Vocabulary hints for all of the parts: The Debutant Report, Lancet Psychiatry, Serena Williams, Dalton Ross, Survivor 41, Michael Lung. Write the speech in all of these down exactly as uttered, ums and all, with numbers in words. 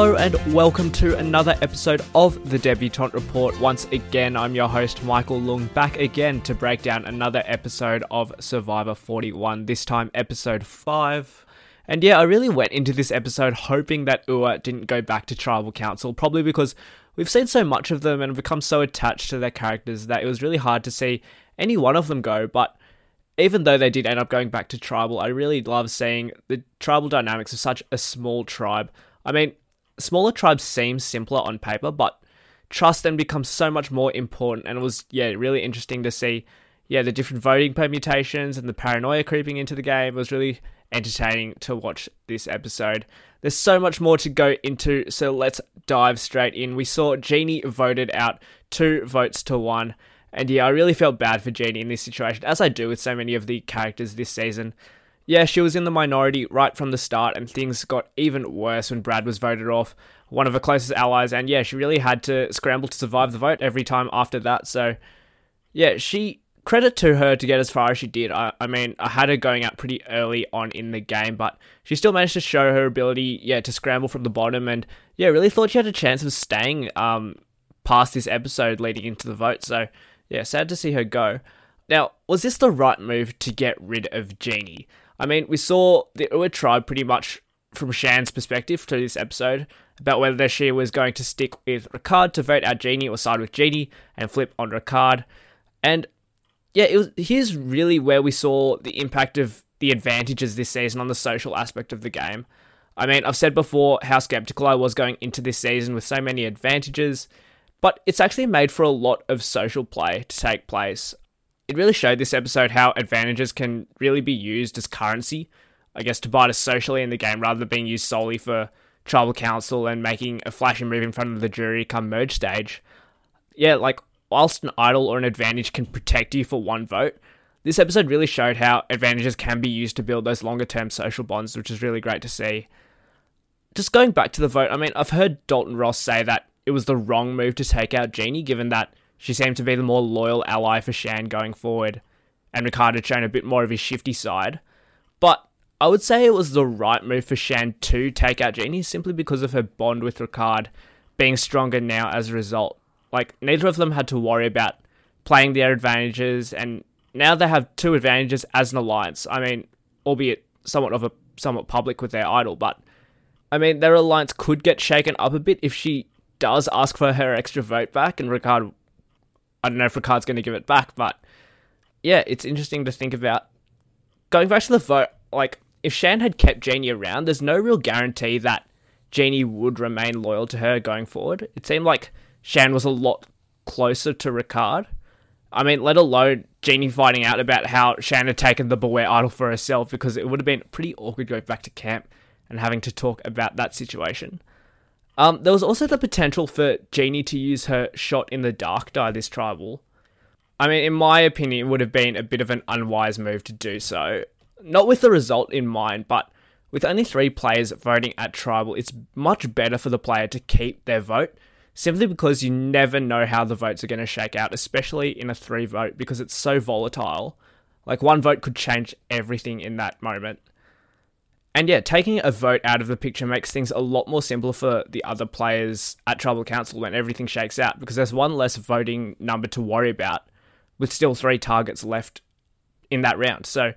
Hello and welcome to another episode of The Debutant Report. Once again, I'm your host, Michael Lung, back again to break down another episode of Survivor forty-one, this time episode five. And yeah, I really went into this episode hoping that Ua didn't go back to Tribal Council, probably because we've seen so much of them and become so attached to their characters that it was really hard to see any one of them go, but even though they did end up going back to Tribal, I really love seeing the tribal dynamics of such a small tribe. I mean, smaller tribes seem simpler on paper, but trust then becomes so much more important, and it was, yeah, really interesting to see, yeah, the different voting permutations and the paranoia creeping into the game. It was really entertaining to watch this episode. There's so much more to go into, so let's dive straight in. We saw Jeannie voted out two votes to one, and yeah, I really felt bad for Jeannie in this situation, as I do with so many of the characters this season. Yeah, she was in the minority right from the start, and things got even worse when Brad was voted off, one of her closest allies, and yeah, she really had to scramble to survive the vote every time after that, so yeah, she, credit to her to get as far as she did. I, I mean, I had her going out pretty early on in the game, but she still managed to show her ability, yeah, to scramble from the bottom, and yeah, really thought she had a chance of staying um past this episode leading into the vote, so yeah, sad to see her go. Now, was this the right move to get rid of Jeannie? I mean, we saw the Ua tribe pretty much from Shan's perspective to this episode about whether she was going to stick with Ricard to vote out Jeannie or side with Jeannie and flip on Ricard. And yeah, it was, here's really where we saw the impact of the advantages this season on the social aspect of the game. I mean, I've said before how skeptical I was going into this season with so many advantages, but it's actually made for a lot of social play to take place. It really showed this episode how advantages can really be used as currency, I guess, to bind us socially in the game rather than being used solely for tribal council and making a flashy move in front of the jury come merge stage. Yeah, like, whilst an idol or an advantage can protect you for one vote, this episode really showed how advantages can be used to build those longer-term social bonds, which is really great to see. Just going back to the vote, I mean, I've heard Dalton Ross say that it was the wrong move to take out Jeannie, given that she seemed to be the more loyal ally for Shan going forward, and Ricard had shown a bit more of his shifty side. But I would say it was the right move for Shan to take out Jeannie simply because of her bond with Ricard being stronger now as a result. Like, neither of them had to worry about playing their advantages, and now they have two advantages as an alliance. I mean, albeit somewhat of a somewhat public with their idol, but I mean, their alliance could get shaken up a bit if she does ask for her extra vote back, and Ricard, I don't know if Ricard's going to give it back, but yeah, it's interesting to think about. Going back to the vote, like, if Shan had kept Jeannie around, there's no real guarantee that Jeannie would remain loyal to her going forward. It seemed like Shan was a lot closer to Ricard. I mean, let alone Jeannie finding out about how Shan had taken the Beware idol for herself, because it would have been pretty awkward going back to camp and having to talk about that situation. Um, there was also the potential for Jeannie to use her shot in the dark die this tribal. I mean, in my opinion, it would have been a bit of an unwise move to do so. Not with the result in mind, but with only three players voting at tribal, it's much better for the player to keep their vote, simply because you never know how the votes are going to shake out, especially in a three vote, because it's so volatile. Like, one vote could change everything in that moment. And yeah, taking a vote out of the picture makes things a lot more simpler for the other players at Tribal Council when everything shakes out, because there's one less voting number to worry about, with still three targets left in that round. So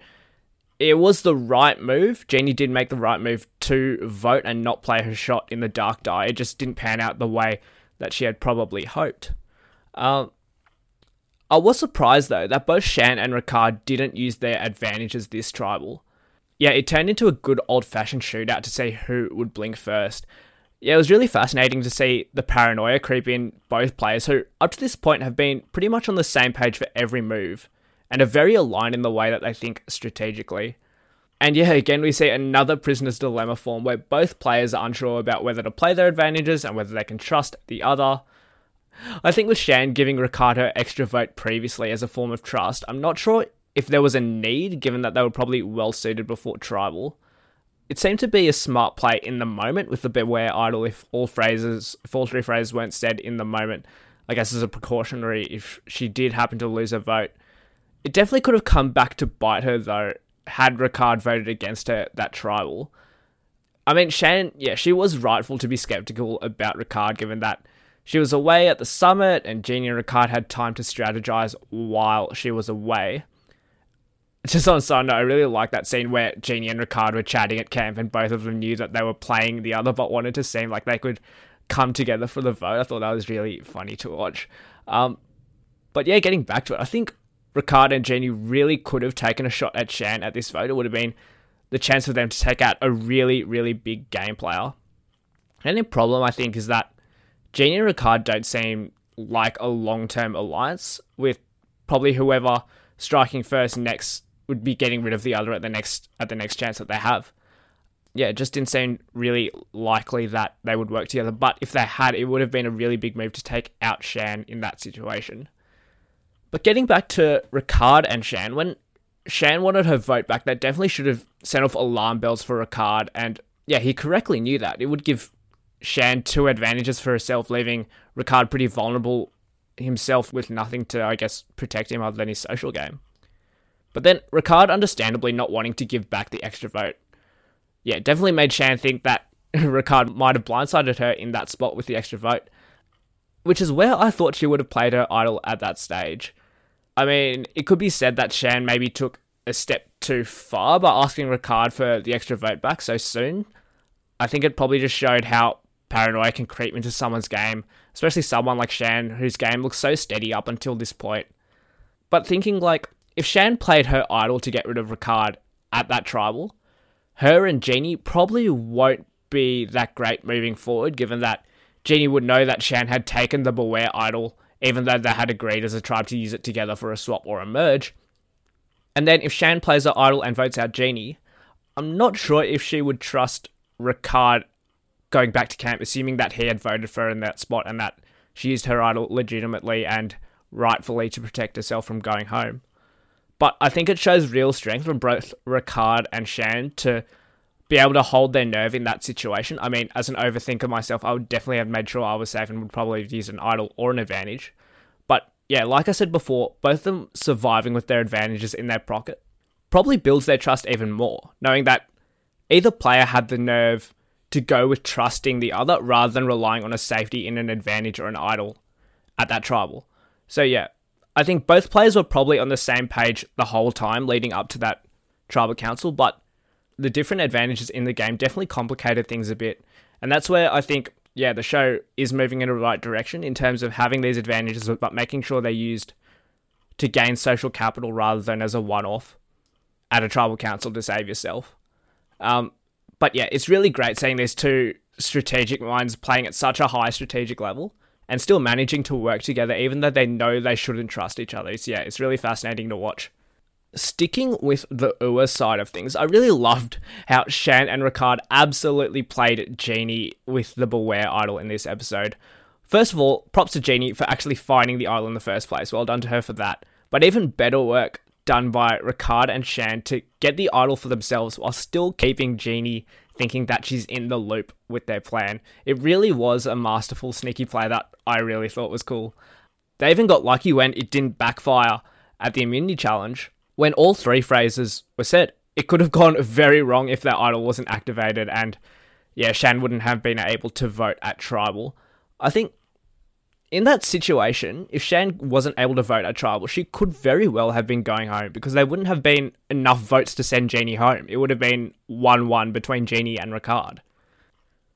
it was the right move. Jeannie did make the right move to vote and not play her shot in the dark die. It just didn't pan out the way that she had probably hoped. Um, I was surprised, though, that both Shan and Ricard didn't use their advantages this tribal. Yeah, it turned into a good old-fashioned shootout to see who would blink first. Yeah, it was really fascinating to see the paranoia creep in both players, who up to this point have been pretty much on the same page for every move, and are very aligned in the way that they think strategically. And yeah, again, we see another prisoner's dilemma form, where both players are unsure about whether to play their advantages and whether they can trust the other. I think with Shan giving Ricard her extra vote previously as a form of trust, I'm not sure if there was a need, given that they were probably well-suited before Tribal. It seemed to be a smart play in the moment with the Beware Idol if all phrases, if all three phrases weren't said in the moment, I guess as a precautionary if she did happen to lose her vote. It definitely could have come back to bite her, though, had Ricard voted against her that Tribal. I mean, Shannon, yeah, she was rightful to be skeptical about Ricard, given that she was away at the summit and Jeannie and Ricard had time to strategize while she was away. Just on a side note, I really like that scene where Jeannie and Ricard were chatting at camp and both of them knew that they were playing the other but wanted to seem like they could come together for the vote. I thought that was really funny to watch. Um, but yeah, getting back to it, I think Ricard and Jeannie really could have taken a shot at Shan at this vote. It would have been the chance for them to take out a really, really big game player. And the problem, I think, is that Jeannie and Ricard don't seem like a long-term alliance, with probably whoever striking first next would be getting rid of the other at the next at the next chance that they have. Yeah, it just didn't seem really likely that they would work together. But if they had, it would have been a really big move to take out Shan in that situation. But getting back to Ricard and Shan, when Shan wanted her vote back, that definitely should have sent off alarm bells for Ricard. And yeah, he correctly knew that. It would give Shan two advantages for herself, leaving Ricard pretty vulnerable himself with nothing to, I guess, protect him other than his social game. But then Ricard, understandably not wanting to give back the extra vote, yeah, definitely made Shan think that Ricard might have blindsided her in that spot with the extra vote, which is where I thought she would have played her idol at that stage. I mean, it could be said that Shan maybe took a step too far by asking Ricard for the extra vote back so soon. I think it probably just showed how paranoia can creep into someone's game, especially someone like Shan, whose game looks so steady up until this point. But thinking, like, if Shan played her idol to get rid of Ricard at that tribal, her and Jeannie probably won't be that great moving forward, given that Jeannie would know that Shan had taken the Beware idol, even though they had agreed as a tribe to use it together for a swap or a merge. And then if Shan plays her idol and votes out Jeannie, I'm not sure if she would trust Ricard going back to camp, assuming that he had voted for her in that spot and that she used her idol legitimately and rightfully to protect herself from going home. But I think it shows real strength from both Ricard and Shan to be able to hold their nerve in that situation. I mean, as an overthinker myself, I would definitely have made sure I was safe and would probably have used an idol or an advantage. But yeah, like I said before, both of them surviving with their advantages in their pocket probably builds their trust even more, knowing that either player had the nerve to go with trusting the other rather than relying on a safety in an advantage or an idol at that tribal. So yeah, I think both players were probably on the same page the whole time leading up to that tribal council, but the different advantages in the game definitely complicated things a bit. And that's where I think, yeah, the show is moving in the right direction in terms of having these advantages, but making sure they're used to gain social capital rather than as a one-off at a tribal council to save yourself. Um, but yeah, it's really great seeing these two strategic minds playing at such a high strategic level and still managing to work together, even though they know they shouldn't trust each other. So yeah, it's really fascinating to watch. Sticking with the U A side of things, I really loved how Shan and Ricard absolutely played Jeannie with the Beware idol in this episode. First of all, props to Jeannie for actually finding the idol in the first place. Well done to her for that. But even better work done by Ricard and Shan to get the idol for themselves while still keeping Jeannie thinking that she's in the loop with their plan. It really was a masterful, sneaky play that I really thought was cool. They even got lucky when it didn't backfire at the immunity challenge. When all three phrases were said, it could have gone very wrong if their idol wasn't activated, and yeah, Shan wouldn't have been able to vote at tribal. I think in that situation, if Shan wasn't able to vote at tribal, she could very well have been going home because there wouldn't have been enough votes to send Jeannie home. It would have been one one between Jeannie and Ricard.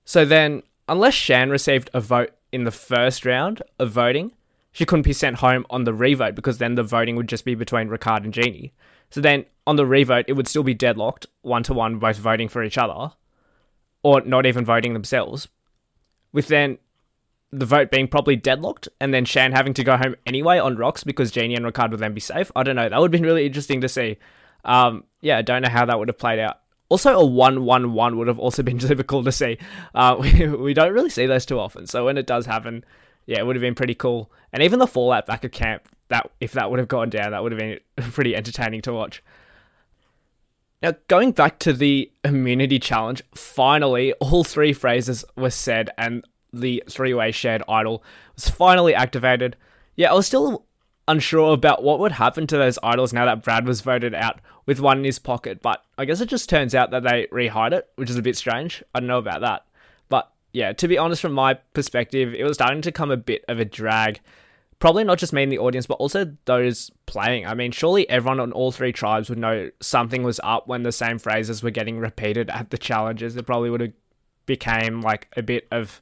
So then, unless Shan received a vote in the first round of voting, she couldn't be sent home on the revote because then the voting would just be between Ricard and Jeannie. So then, on the revote, it would still be deadlocked, one to one, both voting for each other, or not even voting themselves, with then the vote being probably deadlocked, and then Shan having to go home anyway on rocks because Jeannie and Ricard would then be safe. I don't know, that would have been really interesting to see. Um, yeah, I don't know how that would have played out. Also, a one one one would have also been super cool to see. Uh, we, we don't really see those too often, so when it does happen, yeah, it would have been pretty cool. And even the fallout back at camp, that if that would have gone down, that would have been pretty entertaining to watch. Now, going back to the immunity challenge, finally, all three phrases were said and the three-way shared idol was finally activated. Yeah, I was still unsure about what would happen to those idols now that Brad was voted out with one in his pocket, but I guess it just turns out that they re-hide it, which is a bit strange. I don't know about that. But yeah, to be honest, from my perspective, it was starting to become a bit of a drag. Probably not just me in the audience, but also those playing. I mean, surely everyone on all three tribes would know something was up when the same phrases were getting repeated at the challenges. It probably would have became like a bit of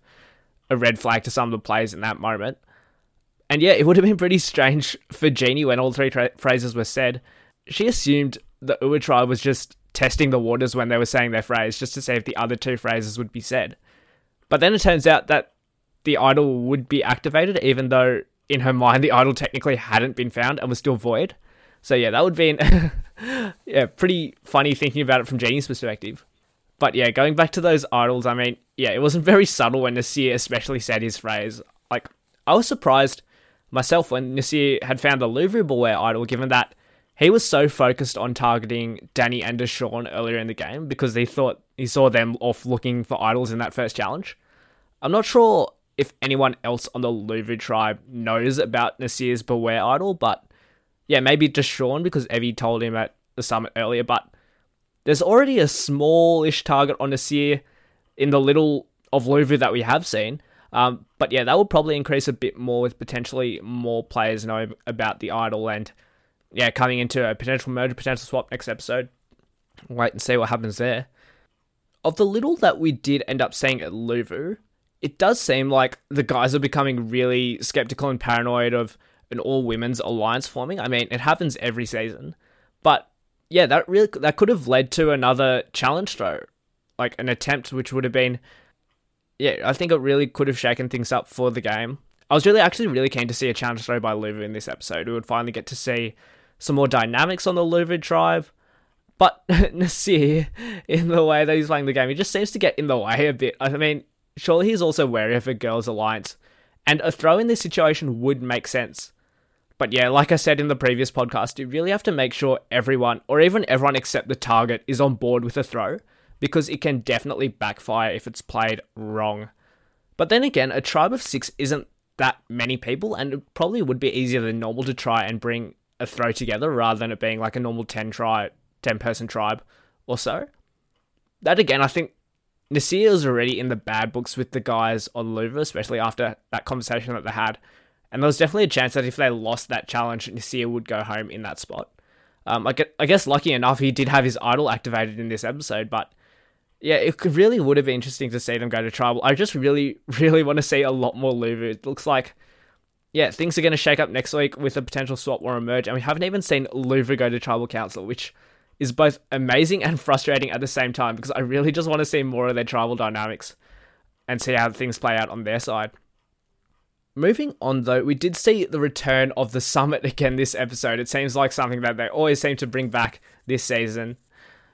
a red flag to some of the players in that moment. And yeah, it would have been pretty strange for Jeannie when all three tra- phrases were said. She assumed the Uwa tribe was just testing the waters when they were saying their phrase, just to see if the other two phrases would be said. But then it turns out that the idol would be activated, even though in her mind the idol technically hadn't been found and was still void. So yeah, that would be an yeah, pretty funny thinking about it from Jeannie's perspective. But yeah, going back to those idols, I mean, yeah, it wasn't very subtle when Nasir especially said his phrase. Like, I was surprised myself when Nasir had found the Lou Verbalware idol, given that he was so focused on targeting Danny and Deshaun earlier in the game because they thought he saw them off looking for idols in that first challenge. I'm not sure if anyone else on the Luvu tribe knows about Nasir's Beware idol, but yeah, maybe Deshaun because Evie told him at the summit earlier, but there's already a smallish target on Nasir in the little of Luvu that we have seen. Um, but yeah, that will probably increase a bit more with potentially more players knowing about the idol and yeah, coming into a potential merger, potential swap next episode. Wait and see what happens there. Of the little that we did end up seeing at Luvu, it does seem like the guys are becoming really skeptical and paranoid of an all-women's alliance forming. I mean, it happens every season. But yeah, that really that could have led to another challenge though. Like an attempt which would have been... Yeah, I think it really could have shaken things up for the game. I was really actually really keen to see a challenge throw by Luvu in this episode. We would finally get to see some more dynamics on the Luvu tribe. But Nasir, in the way that he's playing the game, he just seems to get in the way a bit. I mean, surely he's also wary of a girls' alliance, and a throw in this situation would make sense. But yeah, like I said in the previous podcast, you really have to make sure everyone, or even everyone except the target, is on board with a throw, because it can definitely backfire if it's played wrong. But then again, a tribe of six isn't that many people, and it probably would be easier than normal to try and bring a throw together rather than it being like a normal ten tri- ten person tribe or so. That again, I think Nasir is already in the bad books with the guys on Luva, especially after that conversation that they had. And there was definitely a chance that if they lost that challenge, Nasir would go home in that spot. Um, I, get, I guess lucky enough, he did have his idol activated in this episode, but yeah, it could, really would have been interesting to see them go to tribal. I just really, really want to see a lot more Luva. It looks like, yeah, things are going to shake up next week with a potential swap war emerge, and we haven't even seen Luva go to tribal council, which is both amazing and frustrating at the same time because I really just want to see more of their tribal dynamics and see how things play out on their side. Moving on though, we did see the return of the summit again this episode. It seems like something that they always seem to bring back this season.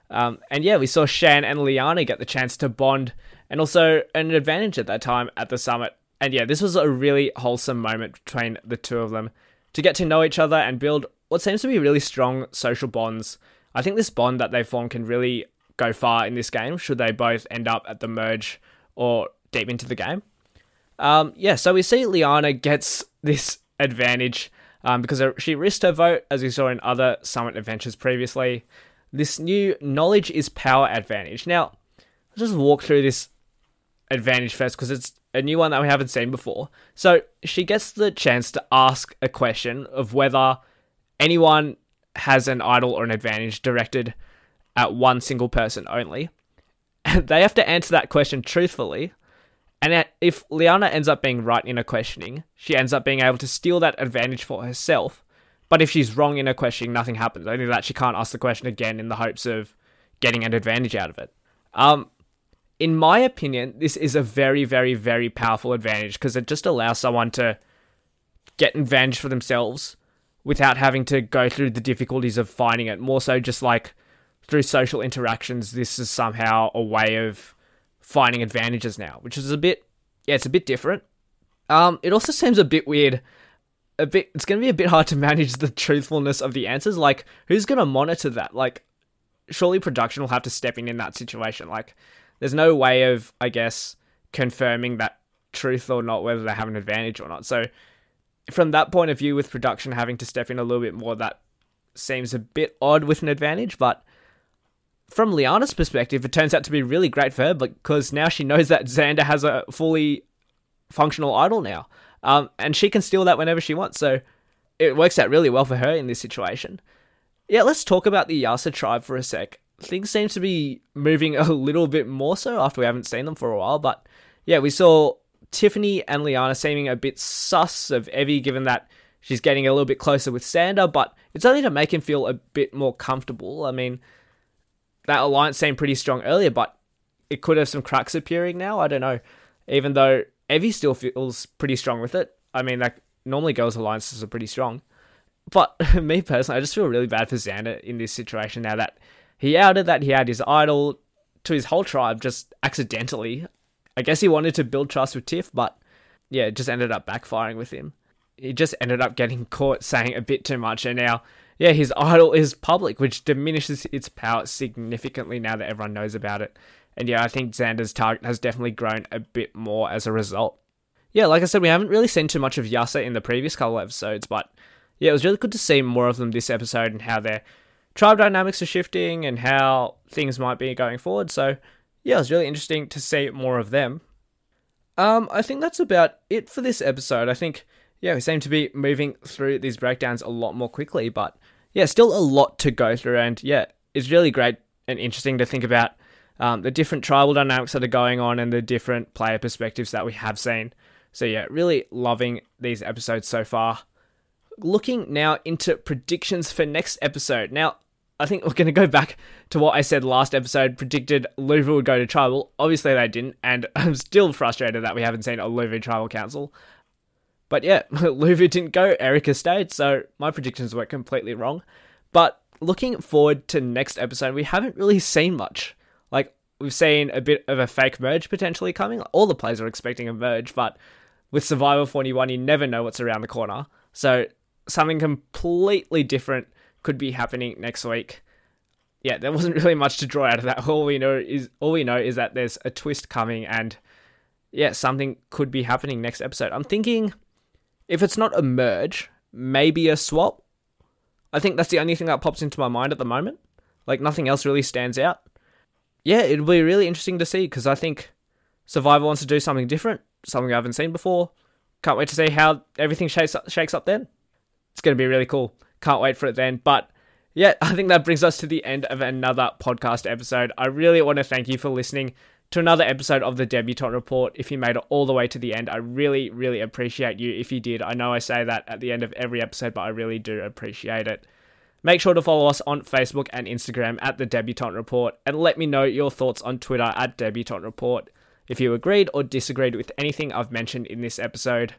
Um, and yeah, we saw Shan and Liana get the chance to bond and also an advantage at that time at the summit. And yeah, this was a really wholesome moment between the two of them to get to know each other and build what seems to be really strong social bonds. I think this bond that they form can really go far in this game, should they both end up at the merge or deep into the game. Um, yeah, so we see Liana gets this advantage um, because she risked her vote, as we saw in other Summit adventures previously. This new knowledge is power advantage. Now, let's just walk through this advantage first because it's a new one that we haven't seen before. So she gets the chance to ask a question of whether anyone has an idol or an advantage directed at one single person only. And they have to answer that question truthfully. And if Liana ends up being right in her questioning, she ends up being able to steal that advantage for herself. But if she's wrong in her questioning, nothing happens. Only that she can't ask the question again in the hopes of getting an advantage out of it. Um, in my opinion, this is a very, very, very powerful advantage because it just allows someone to get an advantage for themselves without having to go through the difficulties of finding it. More so just like through social interactions, this is somehow a way of finding advantages now, which is a bit, yeah, it's a bit different. Um, it also seems a bit weird. A bit, it's going to be a bit hard to manage the truthfulness of the answers. Like, who's going to monitor that? Like, surely production will have to step in in that situation. Like, there's no way of, I guess, confirming that truth or not, whether they have an advantage or not. So from that point of view, with production having to step in a little bit more, that seems a bit odd with an advantage, but from Liana's perspective, it turns out to be really great for her, because now she knows that Xander has a fully functional idol now, um, and she can steal that whenever she wants, so it works out really well for her in this situation. Yeah, let's talk about the Yasa tribe for a sec. Things seem to be moving a little bit more so after we haven't seen them for a while, but yeah, we saw Tiffany and Liana seeming a bit sus of Evie, given that she's getting a little bit closer with Xander, but it's only to make him feel a bit more comfortable. I mean, that alliance seemed pretty strong earlier, but it could have some cracks appearing now. I don't know. Even though Evie still feels pretty strong with it. I mean, like, normally girls' alliances are pretty strong. But me personally, I just feel really bad for Xander in this situation now that he outed that he had his idol to his whole tribe just accidentally. I guess he wanted to build trust with Tiff, but yeah, it just ended up backfiring with him. He just ended up getting caught saying a bit too much, and now, yeah, his idol is public, which diminishes its power significantly now that everyone knows about it. And yeah, I think Xander's target has definitely grown a bit more as a result. Yeah, like I said, we haven't really seen too much of Yasa in the previous couple episodes, but yeah, it was really good to see more of them this episode and how their tribe dynamics are shifting and how things might be going forward. So yeah, it was really interesting to see more of them. Um, I think that's about it for this episode. I think, yeah, we seem to be moving through these breakdowns a lot more quickly, but yeah, still a lot to go through. And yeah, it's really great and interesting to think about um, the different tribal dynamics that are going on and the different player perspectives that we have seen. So yeah, really loving these episodes so far. Looking now into predictions for next episode. Now, I think we're going to go back to what I said last episode, predicted Luvu would go to tribal. Obviously they didn't, and I'm still frustrated that we haven't seen a Luvu tribal council. But yeah, Luvu didn't go, Erica stayed, so my predictions were completely wrong. But looking forward to next episode, we haven't really seen much. Like, we've seen a bit of a fake merge potentially coming. All the players are expecting a merge, but with Survivor forty-one, you never know what's around the corner. So something completely different could be happening next week. Yeah, there wasn't really much to draw out of that. All we know is all we know is that there's a twist coming, and yeah, something could be happening next episode. I'm thinking, if it's not a merge, maybe a swap. I think that's the only thing that pops into my mind at the moment. Like, nothing else really stands out. Yeah, it'll be really interesting to see, because I think Survivor wants to do something different, something I haven't seen before. Can't wait to see how everything shakes up, shakes up then. It's going to be really cool. Can't wait for it then. But yeah, I think that brings us to the end of another podcast episode. I really want to thank you for listening to another episode of The Debutant Report. If you made it all the way to the end, I really, really appreciate you if you did. I know I say that at the end of every episode, but I really do appreciate it. Make sure to follow us on Facebook and Instagram at The Debutant Report, and let me know your thoughts on Twitter at Debutant Report if you agreed or disagreed with anything I've mentioned in this episode.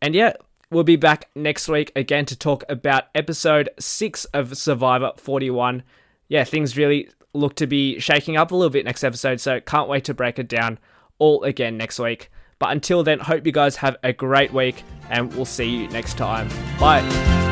And yeah, we'll be back next week again to talk about episode six of Survivor forty-one. Yeah, things really look to be shaking up a little bit next episode, so can't wait to break it down all again next week. But until then, hope you guys have a great week, and we'll see you next time. Bye.